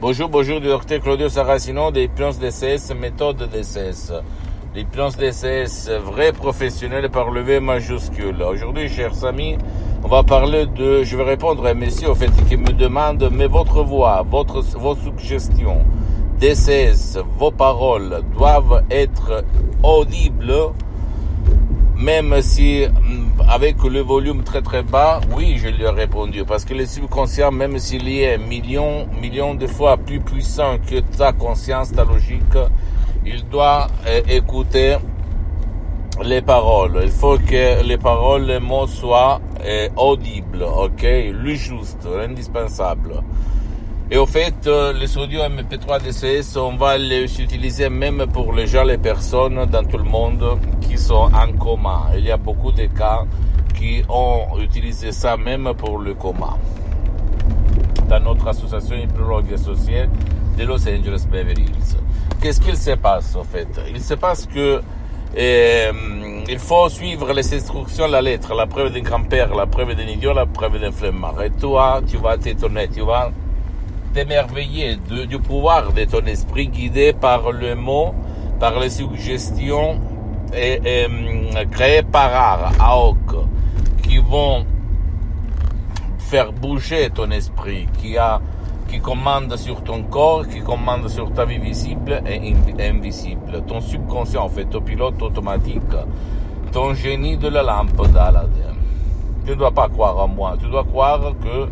Bonjour, Dr Claudio Saracino, de Hypnose DCS, méthode DCS. L'hypnose DCS, vrai professionnel par le V majuscule. Aujourd'hui, chers amis, on va parler de... Je vais répondre à un monsieur, au fait, qui me demande, mais votre voix, vos suggestions, DCS, vos paroles doivent être audibles, même si... Avec le volume très très bas, oui, je lui ai répondu. Parce que le subconscient, même s'il y est millions de fois plus puissant que ta conscience, ta logique, il doit écouter les paroles. Il faut que les paroles, les mots soient audibles, ok? Le juste, l'indispensable. Et au fait, les audios MP3 DCS, on va les utiliser même pour les gens, les personnes dans tout le monde qui sont en coma. Il y a beaucoup de cas qui ont utilisé ça même pour le coma. Dans notre association ipnologiassociati associée de Los Angeles, Beverly Hills. Qu'est-ce qu'il se passe au fait? Il se passe que il faut suivre les instructions, la lettre, la preuve d'un grand-père, la preuve d'un idiot, la preuve d'un flemmard. Et toi, tu vas t'étonner, tu vas... d'émerveiller du pouvoir de ton esprit guidé par le mot, par les suggestions et créées par AOC qui vont faire bouger ton esprit, qui commande sur ton corps, qui commande sur ta vie visible et invisible, ton subconscient en fait, ton pilote automatique, ton génie de la lampe d'Aladin. Tu ne dois pas croire en moi, tu dois croire que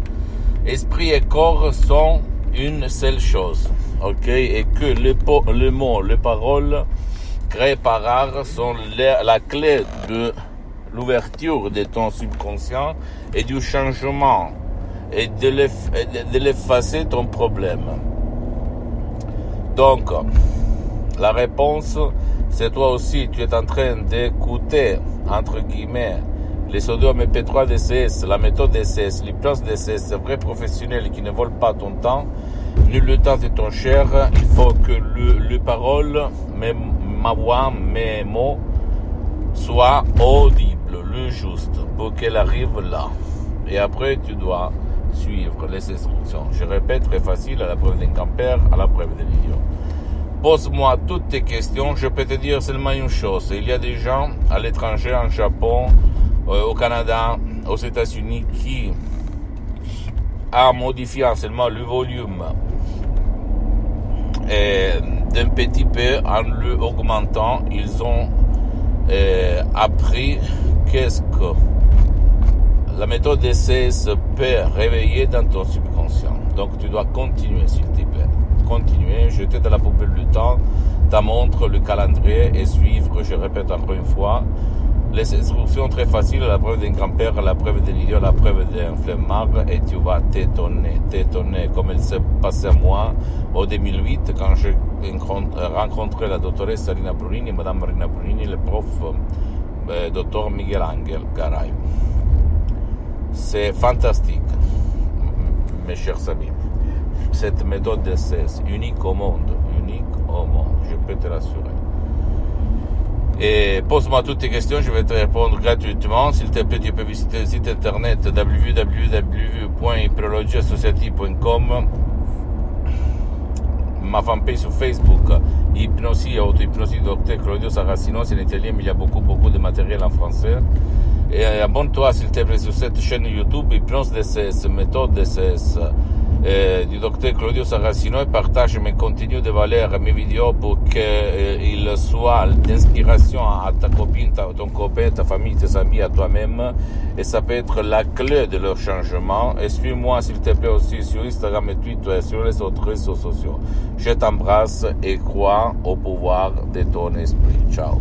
esprit et corps sont une seule chose, ok? Et que le mot, les paroles créées par art sont la clé de l'ouverture de ton subconscient et du changement et de l'effacer ton problème. Donc, la réponse, c'est toi aussi, tu es en train d'écouter, entre guillemets, les audios MP3 DCS, la méthode DCS, l'hypnose DCS, vrais professionnels qui ne volent pas ton temps, nul le temps de ton cher. Il faut que les paroles, ma voix, mes mots, soient audibles, le juste, pour qu'elle arrive là. Et après, tu dois suivre les instructions. Je répète, très facile, à la preuve d'un grand-père, à la preuve de l'idiot. Pose-moi toutes tes questions, je peux te dire seulement une chose. Il y a des gens à l'étranger, en Japon, au Canada, aux États-Unis, qui, en modifiant seulement le volume d'un petit peu, en le augmentant, ils ont appris qu'est-ce que la méthode DCS peut réveiller dans ton subconscient. Donc tu dois continuer, s'il te plaît. Continuer, jeter dans la poubelle le temps, ta montre, le calendrier et suivre, je répète encore une fois, les instructions très faciles, la preuve d'un grand-père, la preuve de l'idiot, la preuve d'un flemmard, et tu vas t'étonner, comme il s'est passé à moi en 2008, quand j'ai rencontré la doctoresse Sarina Brunini, madame Marina Brunini, le prof, docteur Miguel Angel Garay. C'est fantastique, mes chers amis. Cette méthode DCS, unique au monde, je peux te l'assurer. Et pose-moi toutes tes questions, je vais te répondre gratuitement. S'il te plaît, tu peux visiter le site internet www.ipnologiassociati.com, ma fanpage sur Facebook, Hypnosie et Autohypnosie Dr Claudio Saracino, c'est en italien, mais il y a beaucoup de matériel en français. Et abonne-toi, s'il te plaît, sur cette chaîne YouTube, Hypnose DCS, méthode DCS, du Dr Claudio Saracino, et partage mes contenus de valeur, mes vidéos pour qu'ils soient d'inspiration à ta copine, ton copain, ta famille, tes amis, à toi-même, et ça peut être la clé de leur changement. Et suis-moi s'il te plaît aussi sur Instagram et Twitter et sur les autres réseaux sociaux. Je t'embrasse et crois au pouvoir de ton esprit. Ciao.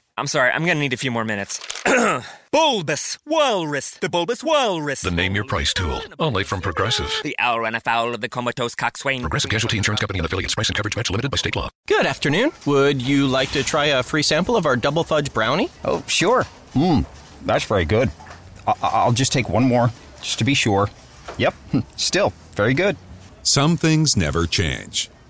I'm sorry, I'm going to need a few more minutes. Bulbous Walrus, the Bulbous Walrus. The Name Your Price tool, only from Progressive. The owl ran afoul of the comatose coxswain. Progressive Casualty Insurance Company and affiliates. Price and coverage match limited by state law. Good afternoon. Would you like to try a free sample of our double fudge brownie? Oh, sure. That's very good. I'll just take one more, just to be sure. Yep, still very good. Some things never change,